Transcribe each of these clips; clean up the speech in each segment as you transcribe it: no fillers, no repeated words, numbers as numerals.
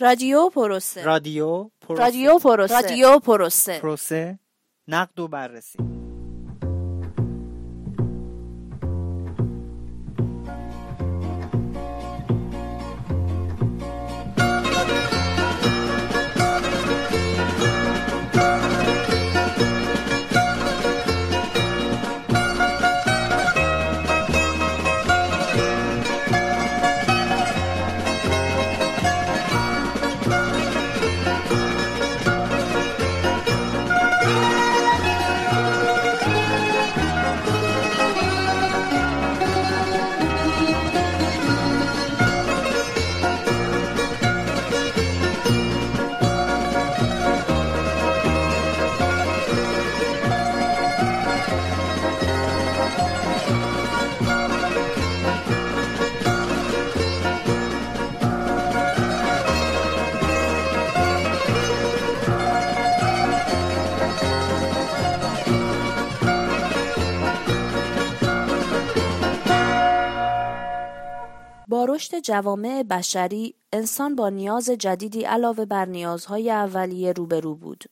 رادیو پروسه پروسه نقد و بررسی. با رشد جوامع بشری، انسان با نیاز جدیدی علاوه بر نیازهای اولیه روبرو بود.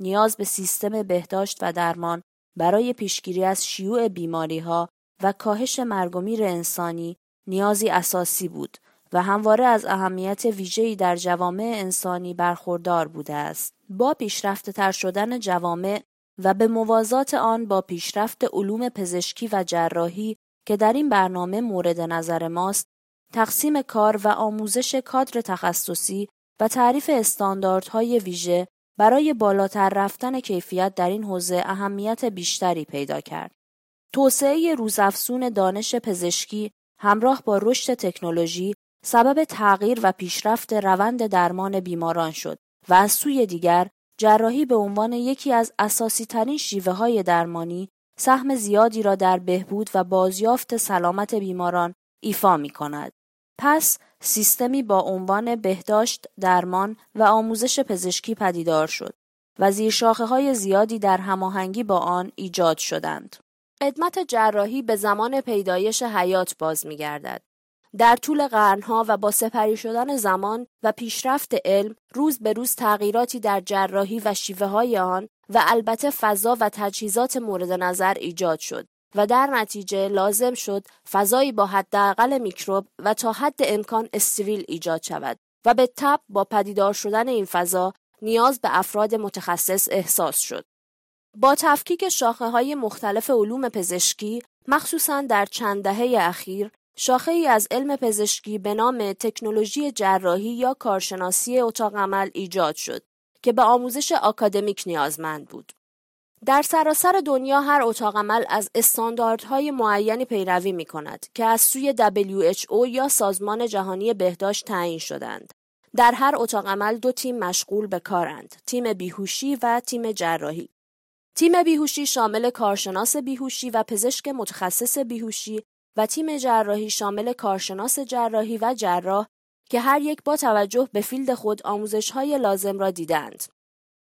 نیاز به سیستم بهداشت و درمان برای پیشگیری از شیوع بیماری‌ها و کاهش مرگ و میر انسانی نیازی اساسی بود و همواره از اهمیت ویژه‌ای در جوامع انسانی برخوردار بوده است. با پیشرفت‌تر شدن جوامع و به موازات آن با پیشرفت علوم پزشکی و جراحی که در این برنامه مورد نظر ماست، تقسیم کار و آموزش کادر تخصصی و تعریف استانداردهای ویژه برای بالاتر رفتن کیفیت در این حوزه اهمیت بیشتری پیدا کرد. توسعه روزافزون دانش پزشکی همراه با رشد تکنولوژی سبب تغییر و پیشرفت روند درمان بیماران شد و از سوی دیگر جراحی به عنوان یکی از اساسی ترین شیوه های درمانی سهم زیادی را در بهبود و بازیافت سلامت بیماران ایفا می کند. پس سیستمی با عنوان بهداشت، درمان و آموزش پزشکی پدیدار شد و زیرشاخه‌های زیادی در هماهنگی با آن ایجاد شدند. خدمت جراحی به زمان پیدایش حیات باز می‌گردد. در طول قرن‌ها و با سپری شدن زمان و پیشرفت علم، روز به روز تغییراتی در جراحی و شیوه‌های آن و البته فضا و تجهیزات مورد نظر ایجاد شد و در نتیجه لازم شد فضایی با حداقل میکروب و تا حد امکان استریل ایجاد شود و به تبع با پدیدار شدن این فضا نیاز به افراد متخصص احساس شد. با تفکیک شاخه‌های مختلف علوم پزشکی، مخصوصاً در چند دهه اخیر، شاخه‌ای از علم پزشکی به نام تکنولوژی جراحی یا کارشناسی اتاق عمل ایجاد شد که به آموزش آکادمیک نیازمند بود. در سراسر دنیا هر اتاق عمل از استانداردهای معینی پیروی می کند که از سوی WHO یا سازمان جهانی بهداشت تعیین شدند. در هر اتاق عمل 2 تیم مشغول به کارند، تیم بیهوشی و تیم جراحی. تیم بیهوشی شامل کارشناس بیهوشی و پزشک متخصص بیهوشی و تیم جراحی شامل کارشناس جراحی و جراح که هر یک با توجه به فیلد خود آموزش‌های لازم را دیدند.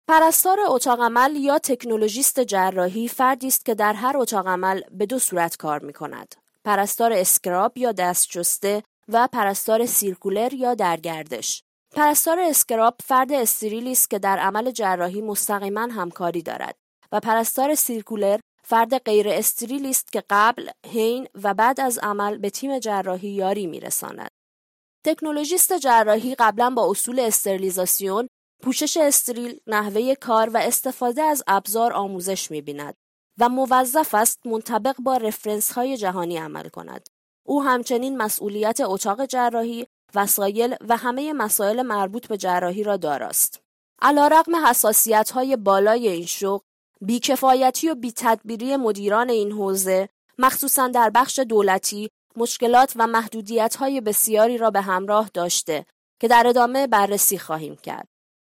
پرستار اتاق عمل یا تکنولوژیست جراحی فردی است که در هر اتاق عمل به 2 صورت کار می کند: پرستار اسکراب یا دستشسته و پرستار سیرکولر یا درگردش. پرستار اسکراب فرد استریلی است که در عمل جراحی مستقیما همکاری دارد و پرستار سیرکولر فرد غیر استریلی است که قبل، حین و بعد از عمل به تیم جراحی یاری می رساند. تکنولوژیست جراحی قبلا با اصول استریلیزاسیون، پوشش استریل، نحوه کار و استفاده از ابزار آموزش می‌بیند و موظف است منطبق با رفرنس‌های جهانی عمل کند. او همچنین مسئولیت اتاق جراحی، وسایل و همه مسائل مربوط به جراحی را داراست. علیرغم حساسیت‌های بالای این شغل، بی‌کفایتی و بی‌تدبیری مدیران این حوزه، مخصوصاً در بخش دولتی، مشکلات و محدودیت‌های بسیاری را به همراه داشته که در ادامه بررسی خواهیم کرد.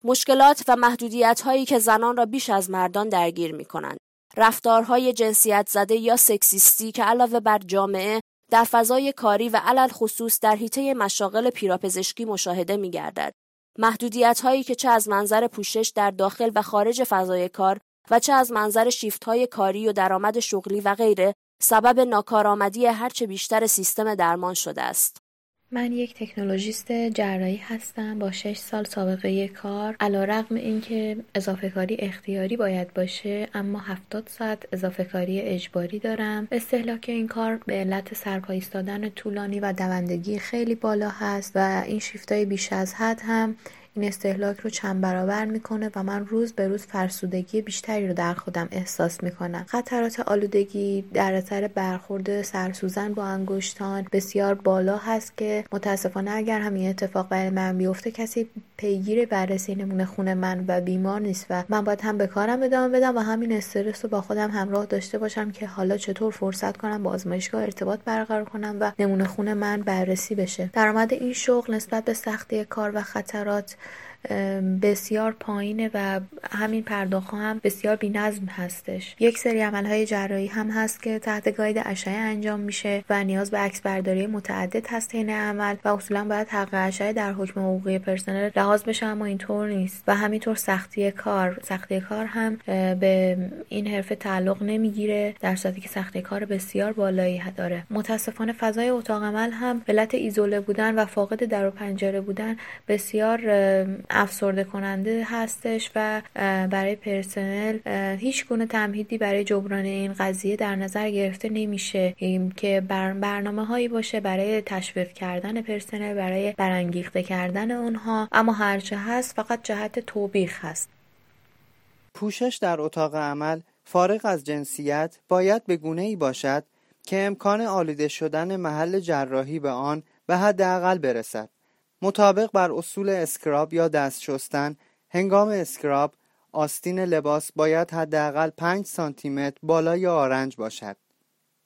مشکلات و محدودیت‌هایی که زنان را بیش از مردان درگیر می‌کنند، رفتارهای جنسیت زده یا سکسیستی که علاوه بر جامعه در فضای کاری و علل خصوص در حیطه مشاغل پیراپزشکی مشاهده می‌گردد، محدودیت‌هایی که چه از منظر پوشش در داخل و خارج فضای کار و چه از منظر شیفت‌های کاری و درآمد شغلی و غیره سبب ناکارآمدی هرچه بیشتر سیستم درمان شده است. من یک تکنولوژیست جراحی هستم با 6 سال سابقه کار. علیرغم اینکه اضافه کاری اختیاری باید باشه، اما 70 ساعت اضافه کاری اجباری دارم. استهلاک این کار به علت سرپا ایستادن طولانی و دوندگی خیلی بالا هست و این شیفت‌های بیش از حد هم این استهلاک رو چند برابر میکنه و من روز به روز فرسودگی بیشتری رو در خودم احساس میکنم. خطرات آلودگی در اثر برخورد سرسوزن با انگشتان بسیار بالا هست که متاسفانه اگر همین اتفاق برای من بیفته کسی پیگیر بررسی نمونه خون من و بیمار نیست و من باید هم به کارم ادامه بدم و همین استرس رو با خودم همراه داشته باشم که حالا چطور فرصت کنم با آزمایشگاه ارتباط برقرار کنم و نمونه خون من بررسی بشه. درآمد این شغل نسبت به سختی کار و خطرات بسیار پایینه و همین پرداخت هم بسیار بی‌نظم هستش. یک سری عملهای جراحی هم هست که تحت قید اشعه انجام میشه و نیاز به عکس برداری متعدد هست این عمل و اصولا باید حق اشعه در حکم حقوقی پرسنل لحاظ بشه، اما اینطور نیست. و همینطور سختی کار هم به این حرفه تعلق نمیگیره، در صورتی که سختی کار بسیار بالایی داره. متاسفانه فضای اتاق عمل هم به علت ایزوله بودن و فاقد در و پنجره بودن بسیار افسرده کننده هستش و برای پرسنل هیچ گونه تمهیدی برای جبران این قضیه در نظر گرفته نمیشه که برنامه‌هایی باشه برای تشویق کردن پرسنل، برای برانگیخته کردن اونها، اما هرچه هست فقط جهت توبیخ هست. پوشش در اتاق عمل فارغ از جنسیت باید به گونه‌ای باشد که امکان آلوده شدن محل جراحی به آن به حداقل برسد. مطابق بر اصول اسکراب یا دست شستن، هنگام اسکراب آستین لباس باید حداقل 5 سانتیمتر بالای آرنج باشد.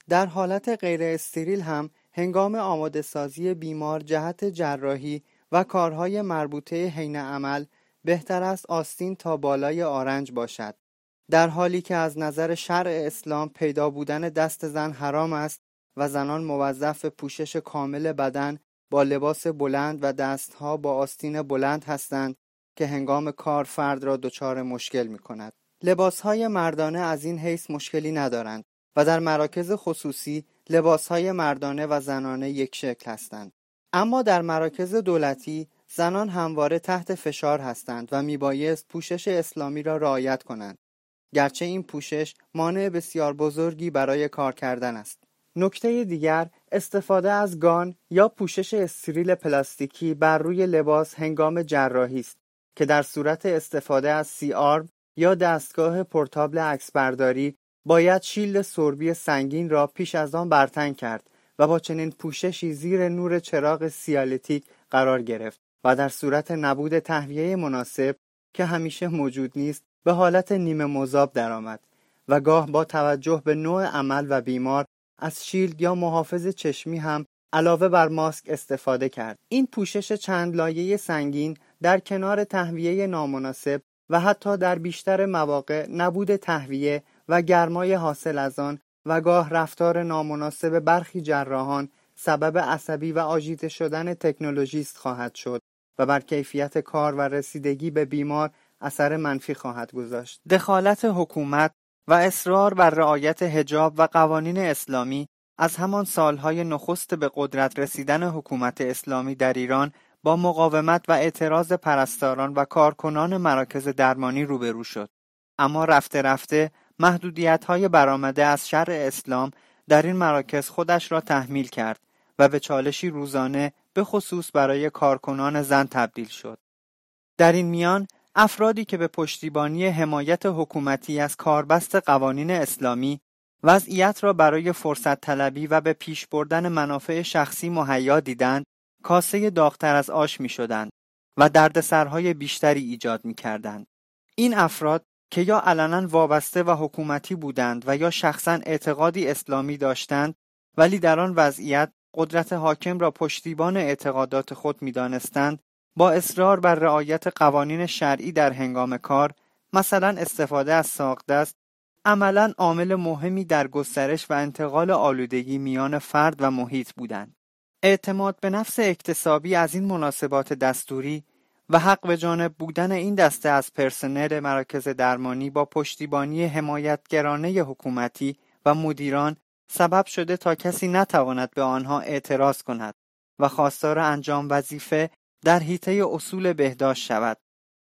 در حالت غیر استریل هم هنگام آماده سازی بیمار جهت جراحی و کارهای مربوطه حین عمل بهتر است آستین تا بالای آرنج باشد. در حالی که از نظر شرع اسلام پیدا بودن دست زن حرام است و زنان موظف پوشش کامل بدن با لباس بلند و دستها با آستین بلند هستند که هنگام کار فرد را دچار مشکل می کند. لباسهای مردانه از این حیث مشکلی ندارند و در مراکز خصوصی لباسهای مردانه و زنانه یک شکل هستند. اما در مراکز دولتی زنان همواره تحت فشار هستند و می بایست پوشش اسلامی را رعایت کنند. گرچه این پوشش مانع بسیار بزرگی برای کار کردن است. نکته دیگر استفاده از گان یا پوشش استریل پلاستیکی بر روی لباس هنگام جراحی است که در صورت استفاده از سی آرم یا دستگاه پورتابل عکسبرداری باید شیلد سربی سنگین را پیش از آن برتن کرد و با چنین پوششی زیر نور چراغ سیالتیک قرار گرفت و در صورت نبود تهویه مناسب که همیشه موجود نیست به حالت نیمه مذاب درآمد و گاه با توجه به نوع عمل و بیمار از شیلد یا محافظ چشمی هم علاوه بر ماسک استفاده کرد. این پوشش چند لایه سنگین در کنار تهویه نامناسب و حتی در بیشتر مواقع نبود تهویه و گرمای حاصل از آن و گاه رفتار نامناسب برخی جراحان سبب عصبی و آژیته شدن تکنولوژیست خواهد شد و بر کیفیت کار و رسیدگی به بیمار اثر منفی خواهد گذاشت. دخالت حکومت و اصرار بر رعایت حجاب و قوانین اسلامی از همان سالهای نخست به قدرت رسیدن حکومت اسلامی در ایران با مقاومت و اعتراض پرستاران و کارکنان مراکز درمانی روبرو شد. اما رفته رفته محدودیت‌های برآمده از شرع اسلام در این مراکز خودش را تحمیل کرد و به چالشی روزانه به خصوص برای کارکنان زن تبدیل شد. در این میان افرادی که به پشتیبانی حمایت حکومتی از کاربست قوانین اسلامی وضعیت را برای فرصت طلبی و به پیش بردن منافع شخصی مهیا دیدند، کاسه داغ‌تر از آش می شدند و دردسرهای بیشتری ایجاد می کردند. این افراد که یا علنا وابسته و حکومتی بودند و یا شخصا اعتقادی اسلامی داشتند ولی در آن وضعیت قدرت حاکم را پشتیبان اعتقادات خود می دانستند، با اصرار بر رعایت قوانین شرعی در هنگام کار، مثلا استفاده از ساقدست، عملاً عامل مهمی در گسترش و انتقال آلودگی میان فرد و محیط بودند. اعتماد به نفس اکتسابی از این مناسبات دستوری و حق به جانب بودن این دسته از پرسنل مراکز درمانی با پشتیبانی حمایتگرانه حکومتی و مدیران سبب شده تا کسی نتواند به آنها اعتراض کند و خواستار انجام وظیفه در حیطه اصول بهداشت شود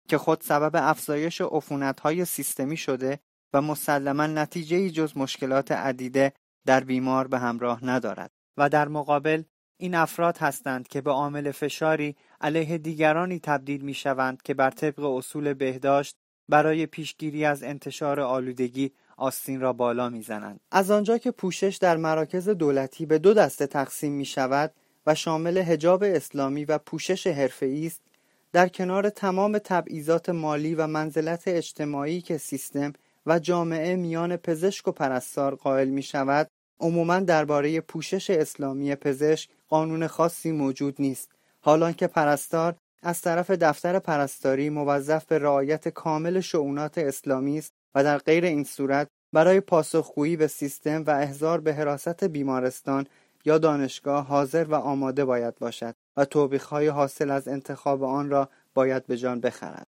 که خود سبب افزایش عفونت‌های سیستمی شده و مسلماً نتیجه‌ای جز مشکلات عدیده در بیمار به همراه ندارد و در مقابل این افراد هستند که به عامل فشاری علیه دیگرانی تبدیل می‌شوند که بر طبق اصول بهداشت برای پیشگیری از انتشار آلودگی آستین را بالا می‌زنند. از آنجا که پوشش در مراکز دولتی به دو دسته تقسیم می‌شود و شامل حجاب اسلامی و پوشش حرفه‌ای است، در کنار تمام تبعیضات مالی و منزلت اجتماعی که سیستم و جامعه میان پزشک و پرستار قائل می‌شود، عموماً درباره پوشش اسلامی پزشک قانون خاصی موجود نیست، حالان که پرستار از طرف دفتر پرستاری موظف به رعایت کامل شؤونات اسلامی است و در غیر این صورت برای پاسخگویی به سیستم و احضار به حراست بیمارستان یا دانشگاه حاضر و آماده باید باشد و توبیخ‌های حاصل از انتخاب آن را باید به جان بخرد.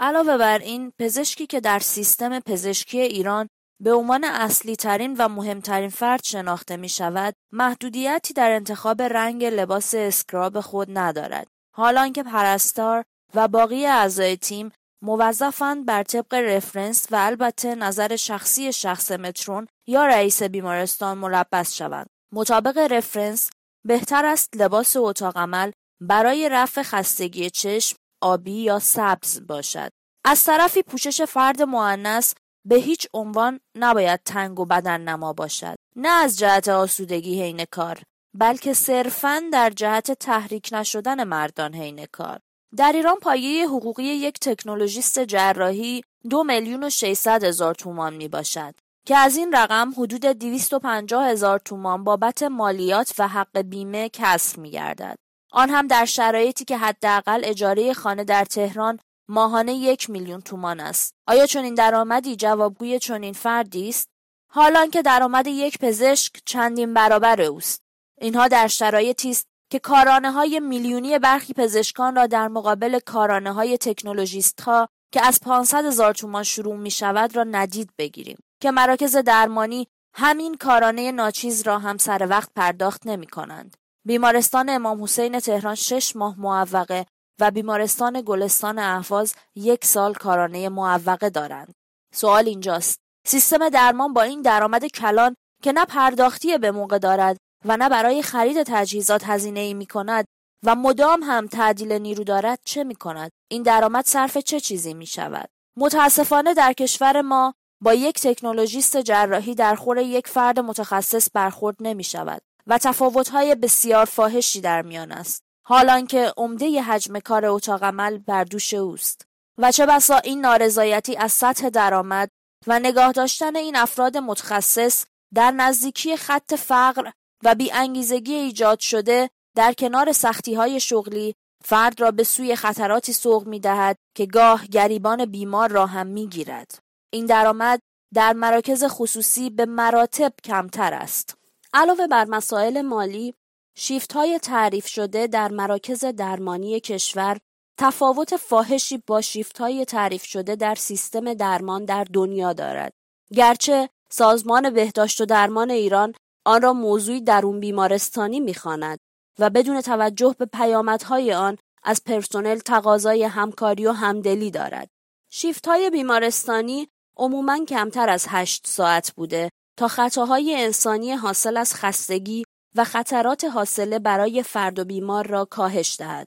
علاوه بر این، پزشکی که در سیستم پزشکی ایران به عنوان اصلی ترین و مهمترین فرد شناخته می شود، محدودیتی در انتخاب رنگ لباس اسکراب خود ندارد، حالانکه پرستار و باقی اعضای تیم موظفند بر طبق رفرنس و البته نظر شخصی شخص مترون یا رئیس بیمارستان ملبس شوند. مطابق رفرنس، بهتر است لباس اتاق عمل برای رفع خستگی چشم آبی یا سبز باشد. از طرفی پوشش فرد مؤنث به هیچ عنوان نباید تنگ و بدن نما باشد، نه از جهت آسودگی حین کار، بلکه صرفاً در جهت تحریک نشدن مردان حین کار. در ایران پایه حقوقی یک تکنولوژیست جراحی 2,600,000 تومان می باشد که از این رقم حدود 250,000 تومان بابت مالیات و حق بیمه کسر می گردد. آن هم در شرایطی که حداقل اجاره خانه در تهران ماهانه 1,000,000 تومان است. آیا چنین درآمدی جوابگوی چنین فردی است؟ حالان که درآمد یک پزشک چندین برابر اوست. اینها در شرایطی است که کارانه‌های میلیونی برخی پزشکان را در مقابل کارانه‌های تکنولوژیست‌ها که از 500,000 تومان شروع می‌شود را ندید بگیریم که مراکز درمانی همین کارانه ناچیز را هم سر وقت پرداخت نمی‌کنند. بیمارستان امام حسین تهران 6 ماه معوقه و بیمارستان گلستان اهواز 1 سال کارانه معوقه دارند. سوال اینجاست، سیستم درمان با این درآمد کلان که نه پرداختی به موقع دارد و نه برای خرید تجهیزات هزینه‌ای می‌کند و مدام هم تعدیل نیرو دارد چه می‌کند؟ این درآمد صرف چه چیزی می‌شود؟ متأسفانه در کشور ما با یک تکنولوژیست جراحی در خور یک فرد متخصص برخورد نمی‌شود و تفاوت‌های بسیار فاحشی در میان است، حالانکه عمده ی حجم کار اتاق عمل بر دوش اوست و چه بسا این نارضایتی از سطح درآمد و نگاه داشتن این افراد متخصص در نزدیکی خط فقر و بی‌انگیزگی ایجاد شده در کنار سختی‌های شغلی فرد را به سوی خطراتی سوق می‌دهد که گاه گریبان بیمار را هم می‌گیرد. این درآمد در مراکز خصوصی به مراتب کمتر است. علاوه بر مسائل مالی، شیفت‌های تعریف شده در مراکز درمانی کشور تفاوت فاحشی با شیفت‌های تعریف شده در سیستم درمان در دنیا دارد. گرچه سازمان بهداشت و درمان ایران آن را موضوعی درون بیمارستانی می‌خواند و بدون توجه به پیامدهای آن از پرسنل تقاضای همکاری و همدلی دارد. شیفت‌های بیمارستانی عموماً کمتر از 8 ساعت بوده تا خطاهای انسانی حاصل از خستگی و خطرات حاصله برای فرد و بیمار را کاهش دهد.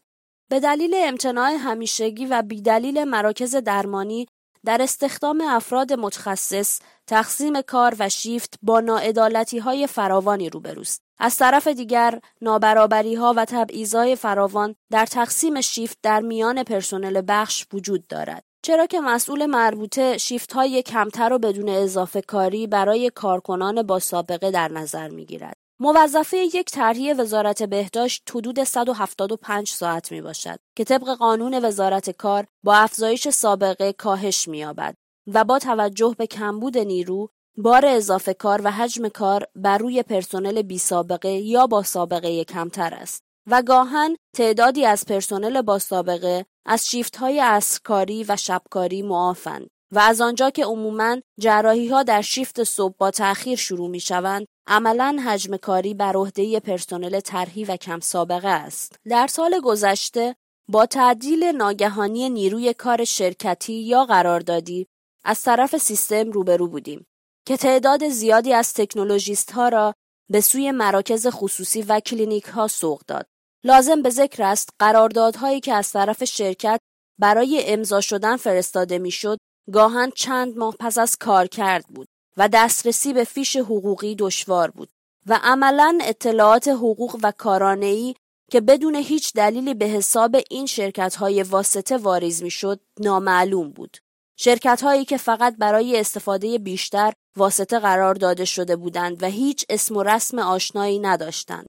به دلیل امتناع همیشگی و بیدلیل مراکز درمانی در استخدام افراد متخصص، تقسیم کار و شیفت با ناعدالتی‌های فراوانی روبروست. از طرف دیگر، نابرابری‌ها و تبعیض‌های فراوان در تقسیم شیفت در میان پرسنل بخش وجود دارد، چرا که مسئول مربوطه شیفت‌های کمتر و بدون اضافه کاری برای کارکنان با سابقه در نظر می‌گیرد. موظفه یک طرحیه وزارت بهداشت حدود 175 ساعت می باشد که طبق قانون وزارت کار با افزایش سابقه کاهش می یابد و با توجه به کمبود نیرو، بار اضافه کار و حجم کار بر روی پرسنل بی سابقه یا با سابقه کمتر است و گاهن تعدادی از پرسنل با سابقه از شیفت‌های عصرکاری و شبکاری معافند و از آنجا که عموماً جراحی‌ها در شیفت صبح با تأخیر شروع می‌شوند، عملاً حجم کاری بر عهده پرسنل ترحی و کم سابقه است. در سال گذشته با تعدیل ناگهانی نیروی کار شرکتی یا قراردادی از طرف سیستم روبرو بودیم که تعداد زیادی از تکنولوژیست ها را به سوی مراکز خصوصی و کلینیک ها سوق داد. لازم به ذکر است قراردادهایی که از طرف شرکت برای امضا شدن فرستاده میشد گاهن چند ماه پس از کار کرد بود و دسترسی به فیش حقوقی دشوار بود و عملاً اطلاعات حقوق و کارانه‌ای که بدون هیچ دلیلی به حساب این شرکت‌های واسطه واریز میشد نامعلوم بود. شرکت‌هایی که فقط برای استفاده بیشتر واسطه قرار داده شده بودند و هیچ اسم و رسم آشنایی نداشتند.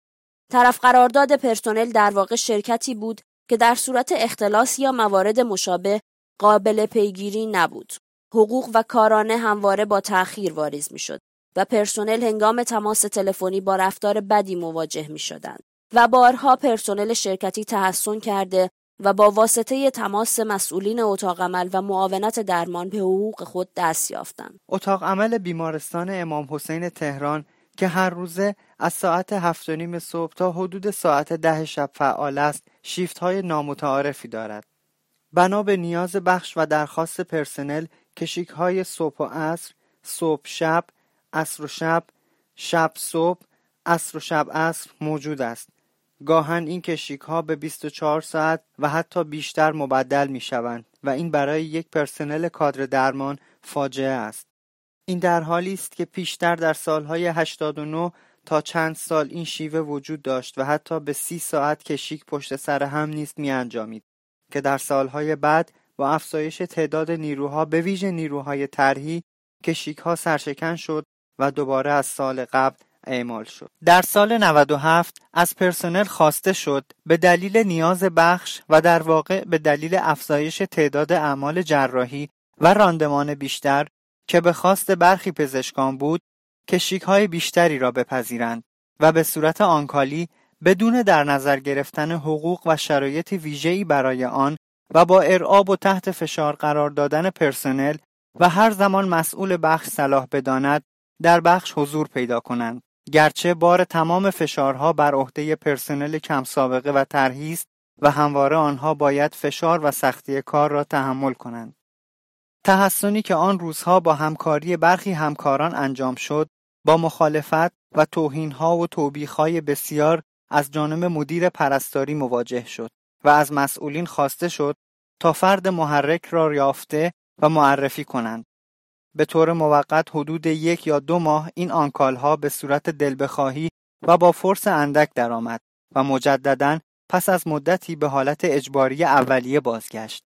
طرف قرارداد پرسنل در واقع شرکتی بود که در صورت اختلاس یا موارد مشابه قابل پیگیری نبود. حقوق و کارانه همواره با تأخیر واریز میشد و پرسنل هنگام تماس تلفنی با رفتار بدی مواجه میشدند و بارها پرسنل شرکتی تحصن کرده و با واسطه تماس مسئولین اتاق عمل و معاونت درمان به حقوق خود دست یافتند. اتاق عمل بیمارستان امام حسین تهران که هر روزه از ساعت 7:30 صبح تا حدود ساعت 10 شب فعال است، شیفت‌های نامتعارفی دارد. بنا به نیاز بخش و درخواست پرسنل، کشیک‌های صبح و عصر، صبح شب، عصر و شب، شب صبح، عصر و شب عصر موجود است. گاهن این کشیک‌ها به 24 ساعت و حتی بیشتر مبدل می‌شوند و این برای یک پرسنل کادر درمان فاجعه است. این در حالی است که پیشتر در سالهای 89 تا چند سال این شیوه وجود داشت و حتی به 30 ساعت کشیک پشت سر هم نیست می‌انجامید که در سالهای بعد با افزایش تعداد نیروها به ویژه نیروهای طرحی کشیک‌ها سرشکن شد و دوباره از سال قبل اعمال شد. در سال 97 از پرسنل خواسته شد به دلیل نیاز بخش و در واقع به دلیل افزایش تعداد اعمال جراحی و راندمان بیشتر که به خواست برخی پزشکان بود کشیک‌های بیشتری را بپذیرند و به صورت آنکالی بدون در نظر گرفتن حقوق و شرایط ویژه‌ای برای آن و با ارعاب و تحت فشار قرار دادن پرسنل و هر زمان مسئول بخش صلاح بداند در بخش حضور پیدا کنند. گرچه بار تمام فشارها بر عهده پرسنل کم سابقه و طرحی است و همواره آنها باید فشار و سختی کار را تحمل کنند. تحسنی که آن روزها با همکاری برخی همکاران انجام شد با مخالفت و توهین‌ها و توبیخ‌های بسیار از جانب مدیر پرستاری مواجه شد و از مسئولین خواسته شد تا فرد محرک را یافته و معرفی کنند. به طور موقت حدود 1 یا 2 ماه این آنکالها به صورت دلبخواهی و با فرص اندک درآمد و مجدداً پس از مدتی به حالت اجباری اولیه بازگشت.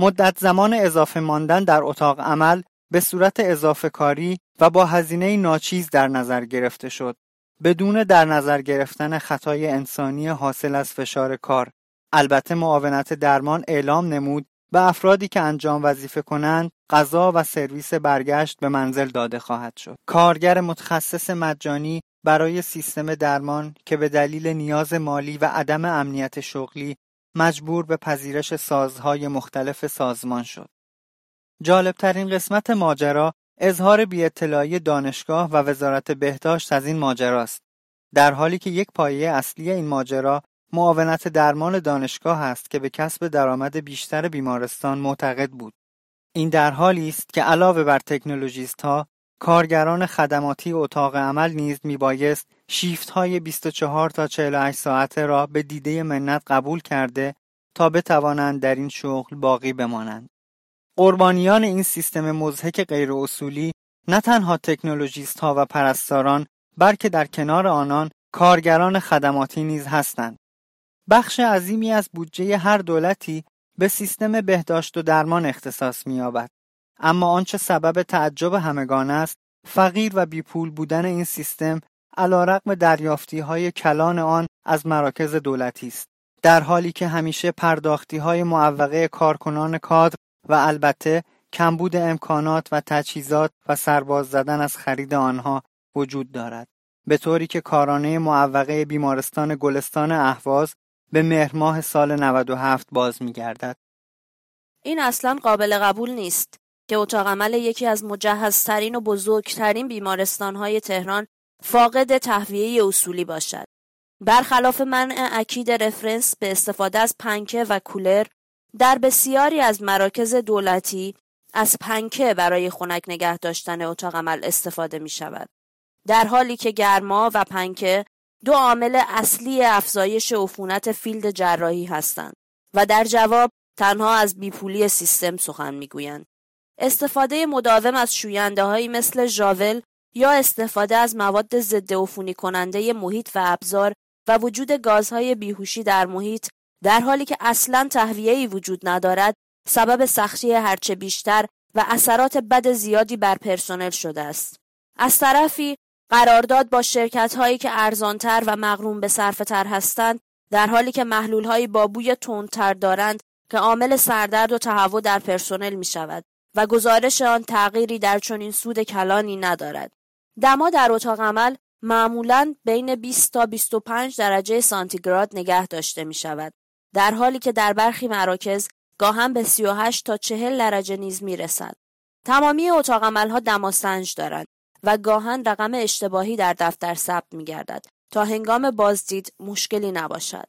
مدت زمان اضافه ماندن در اتاق عمل به صورت اضافه کاری و با هزینه ناچیز در نظر گرفته شد بدون در نظر گرفتن خطای انسانی حاصل از فشار کار. البته معاونت درمان اعلام نمود به افرادی که انجام وظیفه کنند غذا و سرویس برگشت به منزل داده خواهد شد. کارگر متخصص مجانی برای سیستم درمان که به دلیل نیاز مالی و عدم امنیت شغلی مجبور به پذیرش سازهای مختلف سازمان شد. جالبترین قسمت ماجرا اظهار بی‌اطلاعی دانشگاه و وزارت بهداشت از این ماجراست، در حالی که یک پایه اصلی این ماجرا معاونت درمان دانشگاه است که به کسب درآمد بیشتر بیمارستان معتقد بود. این در حالی است که علاوه بر تکنولوژیست‌ها، کارگران خدماتی اتاق عمل نیز میبایست شیفت‌های 24 تا 48 ساعته را به دیده منت قبول کرده تا بتوانند در این شغل باقی بمانند. قربانیان این سیستم مضحک غیر اصولی نه تنها تکنولوژیست‌ها و پرستاران، بلکه در کنار آنان کارگران خدماتی نیز هستند. بخش عظیمی از بودجه هر دولتی به سیستم بهداشت و درمان اختصاص می‌یابد، اما آنچه سبب تعجب همگان است فقیر و بیپول بودن این سیستم علیرغم دریافتی‌های کلان آن از مراکز دولتی است، در حالی که همیشه پرداختی‌های معوقه کارکنان کادر و البته کمبود امکانات و تجهیزات و سرباز زدن از خرید آنها وجود دارد، به طوری که کارانه معوقه بیمارستان گلستان اهواز به مهر ماه سال 97 باز می‌گردد. این اصلاً قابل قبول نیست که اتاق عمل یکی از مجهزترین و بزرگترین بیمارستان‌های تهران فاقد تهویه اصولی باشد. برخلاف منع اکید رفرنس به استفاده از پنکه و کولر، در بسیاری از مراکز دولتی از پنکه برای خنک نگه داشتن اتاق عمل استفاده می شود، در حالی که گرما و پنکه دو عامل اصلی افزایش عفونت فیلد جراحی هستند و در جواب تنها از بیپولی سیستم سخن میگویند. استفاده مداوم از شوینده‌هایی مثل ژاول یا استفاده از مواد ضد عفونی کننده محیط و ابزار و وجود گازهای بیهوشی در محیط، در حالی که اصلاً تهویه‌ای وجود ندارد، سبب سختی هرچه بیشتر و اثرات بد زیادی بر پرسنل شده است. از طرفی قرارداد با شرکت‌هایی که ارزان‌تر و مغروم به صرفه‌تر هستند، در حالی که محلول‌هایی با بوی تندتر دارند که عامل سردرد و تهوع در پرسنل می‌شود و گزارش آن تغییری در چنین سود کلانی ندارد. دما در اتاق عمل معمولاً بین 20 تا 25 درجه سانتیگراد نگه داشته می‌شود، در حالی که در برخی مراکز گاهن به 38 تا 40 درجه نیز می‌رسد. تمامی اتاق عمل‌ها دماسنج دارند و گاهن رقم اشتباهی در دفتر ثبت می‌گردد تا هنگام بازدید مشکلی نباشد.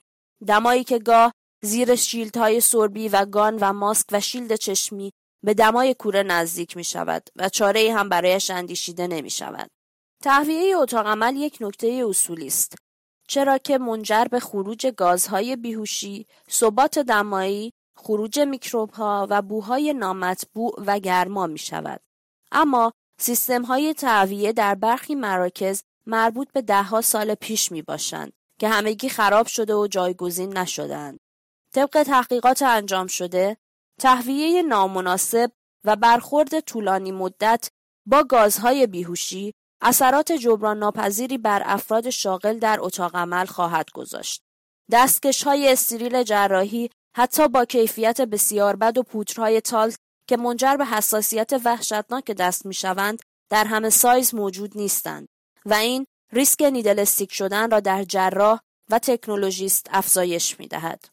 دمایی که گاه زیر شیلدهای سربی و گان و ماسک و شیلد چشمی به دمای کوره نزدیک می‌شود و چاره‌ای هم برایش اندیشیده نمی‌شود. تهویه اتاق عمل یک نکته اصولی است، چرا که منجر به خروج گازهای بیهوشی، ثبات دمایی، خروج میکروب‌ها و بوهای نامطبوع و گرما می‌شود. اما سیستم‌های تهویه در برخی مراکز مربوط به ده‌ها سال پیش می‌باشند که همگی خراب شده و جایگزین نشده‌اند. طبق تحقیقات انجام شده، تهویه نامناسب و برخورد طولانی مدت با گازهای بیهوشی اثرات جبران ناپذیری بر افراد شاغل در اتاق عمل خواهد گذاشت. دستکش‌های استریل جراحی حتی با کیفیت بسیار بد و پودرهای تالک که منجر به حساسیت وحشتناک دست می‌شوند در همه سایز موجود نیستند و این ریسک نیدل استیک شدن را در جراح و تکنولوژیست افزایش می‌دهد.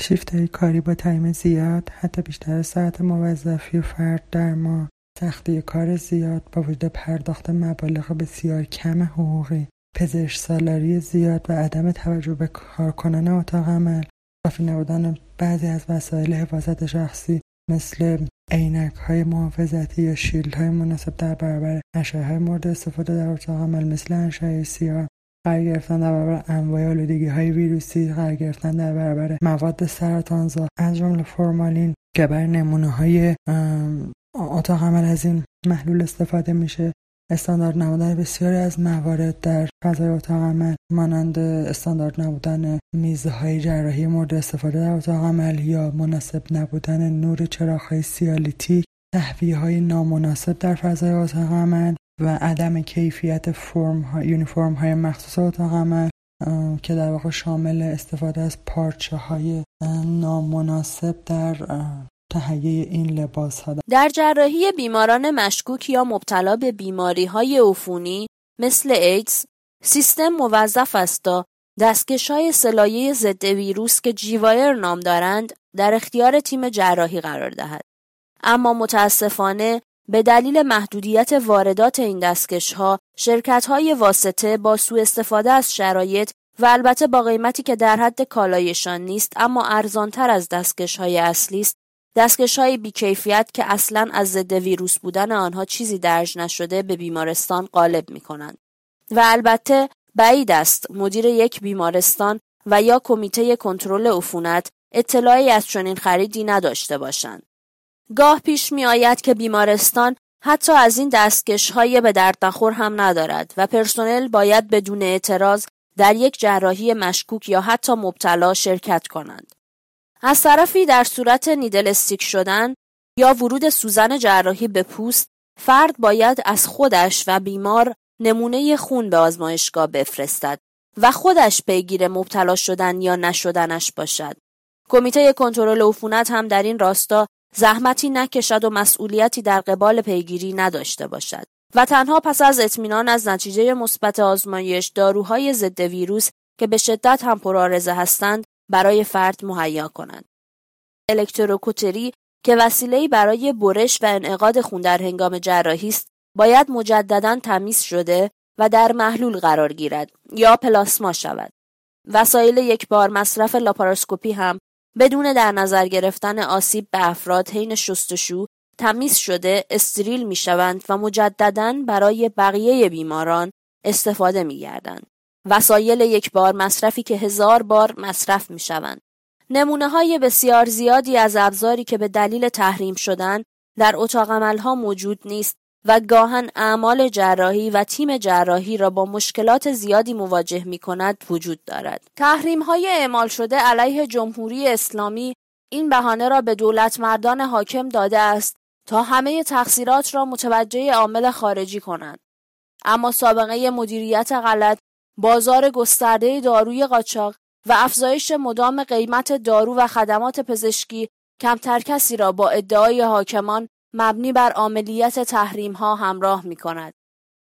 شیفت‌های کاری با تایم زیاد، حتی بیشتر از ساعت موظفی و فرد در ماه، سختی کار زیاد با وجود پرداخت مبالغ بسیار کم حقوقی، پزشک سالاری زیاد و عدم توجه به کارکنان اتاق عمل، کافی نبودن بعضی از وسایل حفاظت شخصی مثل عینک‌های محافظتی یا شیلدهای مناسب در برابر اشعه‌های مورد استفاده در اتاق عمل مثل اشعه سیاه، قرار گرفتن در برابر انواع آلودگی‌های ویروسی، قرار گرفتن در برابر مواد سرطان‌زا از جمله فرمالین که بر نمونه‌های اتاق عمل از این محلول استفاده میشه، استاندارد نبودن بسیاری از موارد در فضای اتاق عمل مانند استاندارد نبودن میزهای جراحی مورد استفاده در اتاق عمل یا مناسب نبودن نور چراغ‌های سیالیتی، تهویه‌های نامناسب در فضای اتاق عمل و عدم کیفیت یونیفرم‌های مخصوص اتاق عمل که در واقع شامل استفاده از پارچه‌های نامناسب در تهیه این لباس‌ها. در جراحی بیماران مشکوک یا مبتلا به بیماری‌های عفونی مثل ایدز، سیستم موظف است تا دستکش‌های سلایه ضد ویروس که جیوایر نام دارند در اختیار تیم جراحی قرار دهد. اما متأسفانه به دلیل محدودیت واردات این دستکش‌ها، شرکت‌های واسطه با سوء استفاده از شرایط و البته با قیمتی که در حد کالایشان نیست اما ارزان‌تر از دستکش‌های اصلی است، دستکش‌های بی‌کیفیت که اصلاً از ضد ویروس بودن آنها چیزی درج نشده به بیمارستان غالب می‌کنند. و البته بعید است مدیر یک بیمارستان و یا کمیته کنترل عفونت اطلاعی از چنین خریدی نداشته باشند. گاه پیش می‌آید که بیمارستان حتی از این دستکش‌های به درد نخور هم ندارد و پرسنل باید بدون اعتراض در یک جراحی مشکوک یا حتی مبتلا شرکت کنند. از طرفی در صورت نیدل استیک شدن یا ورود سوزن جراحی به پوست، فرد باید از خودش و بیمار نمونه خون به آزمایشگاه بفرستد و خودش پیگیر مبتلا شدن یا نشدنش باشد. کمیته کنترل عفونت هم در این راستا زحمتی نکشد و مسئولیتی در قبال پیگیری نداشته باشد و تنها پس از اطمینان از نتیجه مثبت آزمایش، داروهای ضد ویروس که به شدت هم پرآرزه هستند برای فرد مهیا کنند. الکتروکوتری که وسیله‌ای برای برش و انعقاد خون در هنگام جراحی است، باید مجدداً تمیز شده و در محلول قرار گیرد یا پلاسما شود. وسایل یک بار مصرف لاپاراسکوپی هم بدون در نظر گرفتن آسیب به افراد حین شستشو تمیز شده استریل می شوند و مجدداً برای بقیه بیماران استفاده می گردند. وسایل یک بار مصرفی که 1000 بار مصرف می شوند. نمونه های بسیار زیادی از ابزاری که به دلیل تحریم شدن در اتاق عملها موجود نیست و گاهن اعمال جراحی و تیم جراحی را با مشکلات زیادی مواجه می کند وجود دارد. تحریم های اعمال شده علیه جمهوری اسلامی این بهانه را به دولت مردان حاکم داده است تا همه تقصیرات را متوجه عامل خارجی کنند. اما سابقه مدیریت غلط، بازار گسترده داروی قاچاق و افزایش مدام قیمت دارو و خدمات پزشکی کمتر کسی را با ادعای حاکمان مبنی بر عملیات تحریم ها همراه می کند.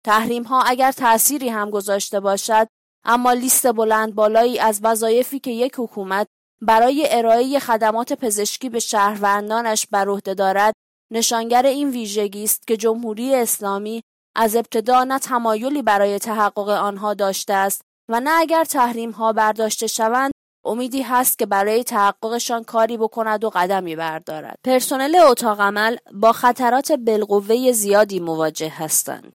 تحریم ها اگر تأثیری هم گذاشته باشد، اما لیست بلند بالایی از وظایفی که یک حکومت برای ارائه خدمات پزشکی به شهروندانش بر عهده دارد، نشانگر این ویژگی است که جمهوری اسلامی از ابتدا نه تمایلی برای تحقق آنها داشته است و نه اگر تحریم ها برداشته شوند امیدی هست که برای تحققشان کاری بکند و قدمی بردارد. پرسنل اتاق عمل با خطرات بالقوه زیادی مواجه هستند.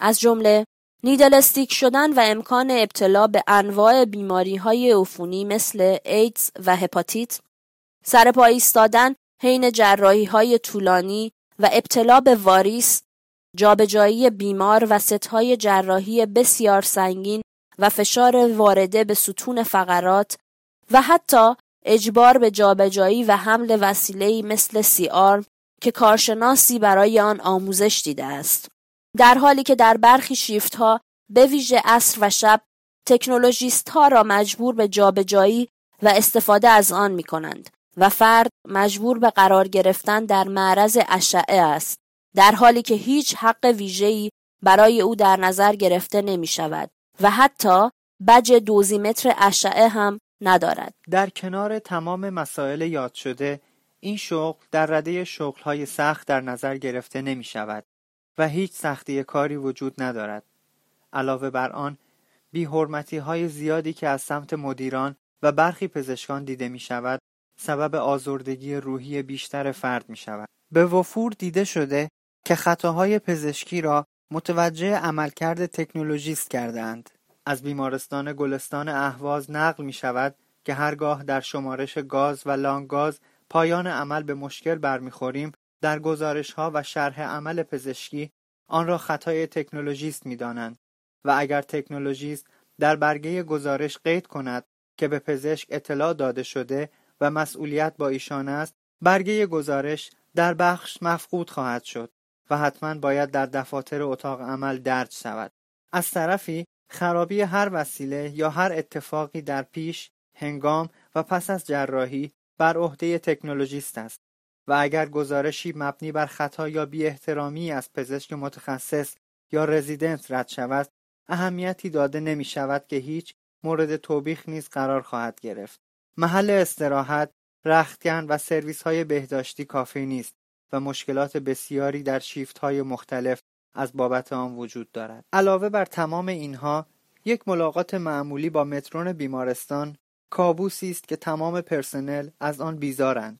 از جمله نیدل استیک شدن و امکان ابتلا به انواع بیماری های عفونی مثل ایدز و هپاتیت، سرپا ایستادن حین جراحی های طولانی و ابتلا به واریس، جابجایی بیمار و ستهای جراحی بسیار سنگین و فشار وارده به ستون فقرات و حتی اجبار به جابجایی و حمل وسیله‌ای مثل سی آرم که کارشناسی برای آن آموزش دیده است. در حالی که در برخی شیفت‌ها به ویژه عصر و شب تکنولوژیست‌ها را مجبور به جابجایی و استفاده از آن می‌کنند و فرد مجبور به قرار گرفتن در معرض اشعه است، در حالی که هیچ حق ویژه‌ای برای او در نظر گرفته نمی‌شود و حتی بج دوزیمتر اشعه هم ندارد. در کنار تمام مسائل یاد شده، این شغل در رده شغل‌های سخت در نظر گرفته نمی‌شود و هیچ سختی کاری وجود ندارد. علاوه بر آن، بی‌حرمتی‌های زیادی که از سمت مدیران و برخی پزشکان دیده می‌شود، سبب آزردگی روحی بیشتر فرد می‌شود. به وفور دیده شده که خطاهای پزشکی را متوجه عملکرد تکنولوژیست کرده‌اند. از بیمارستان گلستان اهواز نقل می شود که هرگاه در شمارش گاز و لانگاز پایان عمل به مشکل برمی خوریم، در گزارش ها و شرح عمل پزشکی آن را خطای تکنولوژیست می دانند و اگر تکنولوژیست در برگه گزارش قید کند که به پزشک اطلاع داده شده و مسئولیت با ایشان است، برگه گزارش در بخش مفقود خواهد شد و حتما باید در دفاتر اتاق عمل درج شود. از طرفی خرابی هر وسیله یا هر اتفاقی در پیش، هنگام و پس از جراحی بر عهده تکنولوژیست است و اگر گزارشی مبنی بر خطا یا بی‌احترامی از پزشک متخصص یا رزیدنت رد شود، اهمیتی داده نمی شود که هیچ مورد توبیخ نیز قرار خواهد گرفت. محل استراحت، رختکن و سرویس‌های بهداشتی کافی نیست و مشکلات بسیاری در شیفت‌های مختلف از بابت آن وجود دارد. علاوه بر تمام اینها، یک ملاقات معمولی با مترون بیمارستان کابوسی است که تمام پرسنل از آن بیزارند،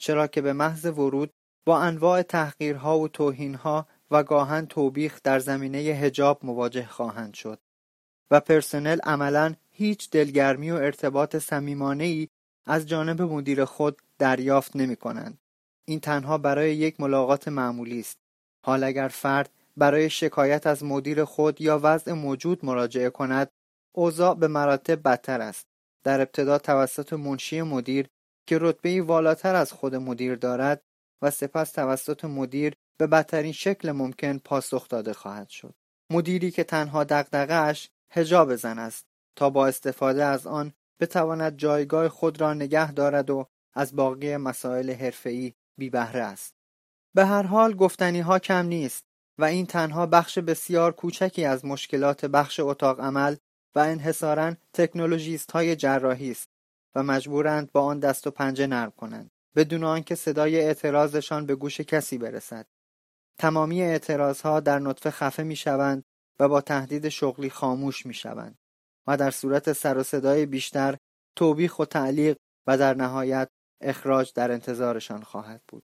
چرا که به محض ورود با انواع تحقیرها و توهینها و گاهن توبیخ در زمینه حجاب مواجه خواهند شد و پرسنل عملاً هیچ دلگرمی و ارتباط صمیمانه‌ای از جانب مدیر خود دریافت نمی‌کنند. این تنها برای یک ملاقات معمولی است. حال اگر فرد برای شکایت از مدیر خود یا وضع موجود مراجعه کند، اوضاع به مراتب بدتر است. در ابتدا توسط منشی مدیر که رتبه‌ای والاتر از خود مدیر دارد و سپس توسط مدیر به بدترین شکل ممکن پاسخ داده خواهد شد. مدیری که تنها دغدغه‌اش حجاب زن است تا با استفاده از آن بتواند جایگاه خود را نگه دارد و از باقی مسائل حرفه‌ای بی‌بهره است. به هر حال گفتنی ها کم نیست و این تنها بخش بسیار کوچکی از مشکلات بخش اتاق عمل و انحصاراً تکنولوژیست های جراحی است و مجبورند با آن دست و پنجه نرم کنند بدون آنکه صدای اعتراضشان به گوش کسی برسد. تمامی اعتراض ها در نطفه خفه می شوند و با تهدید شغلی خاموش میشوند و در صورت سر و صدای بیشتر توبیخ و تعلیق و در نهایت اخراج در انتظارشان خواهد بود.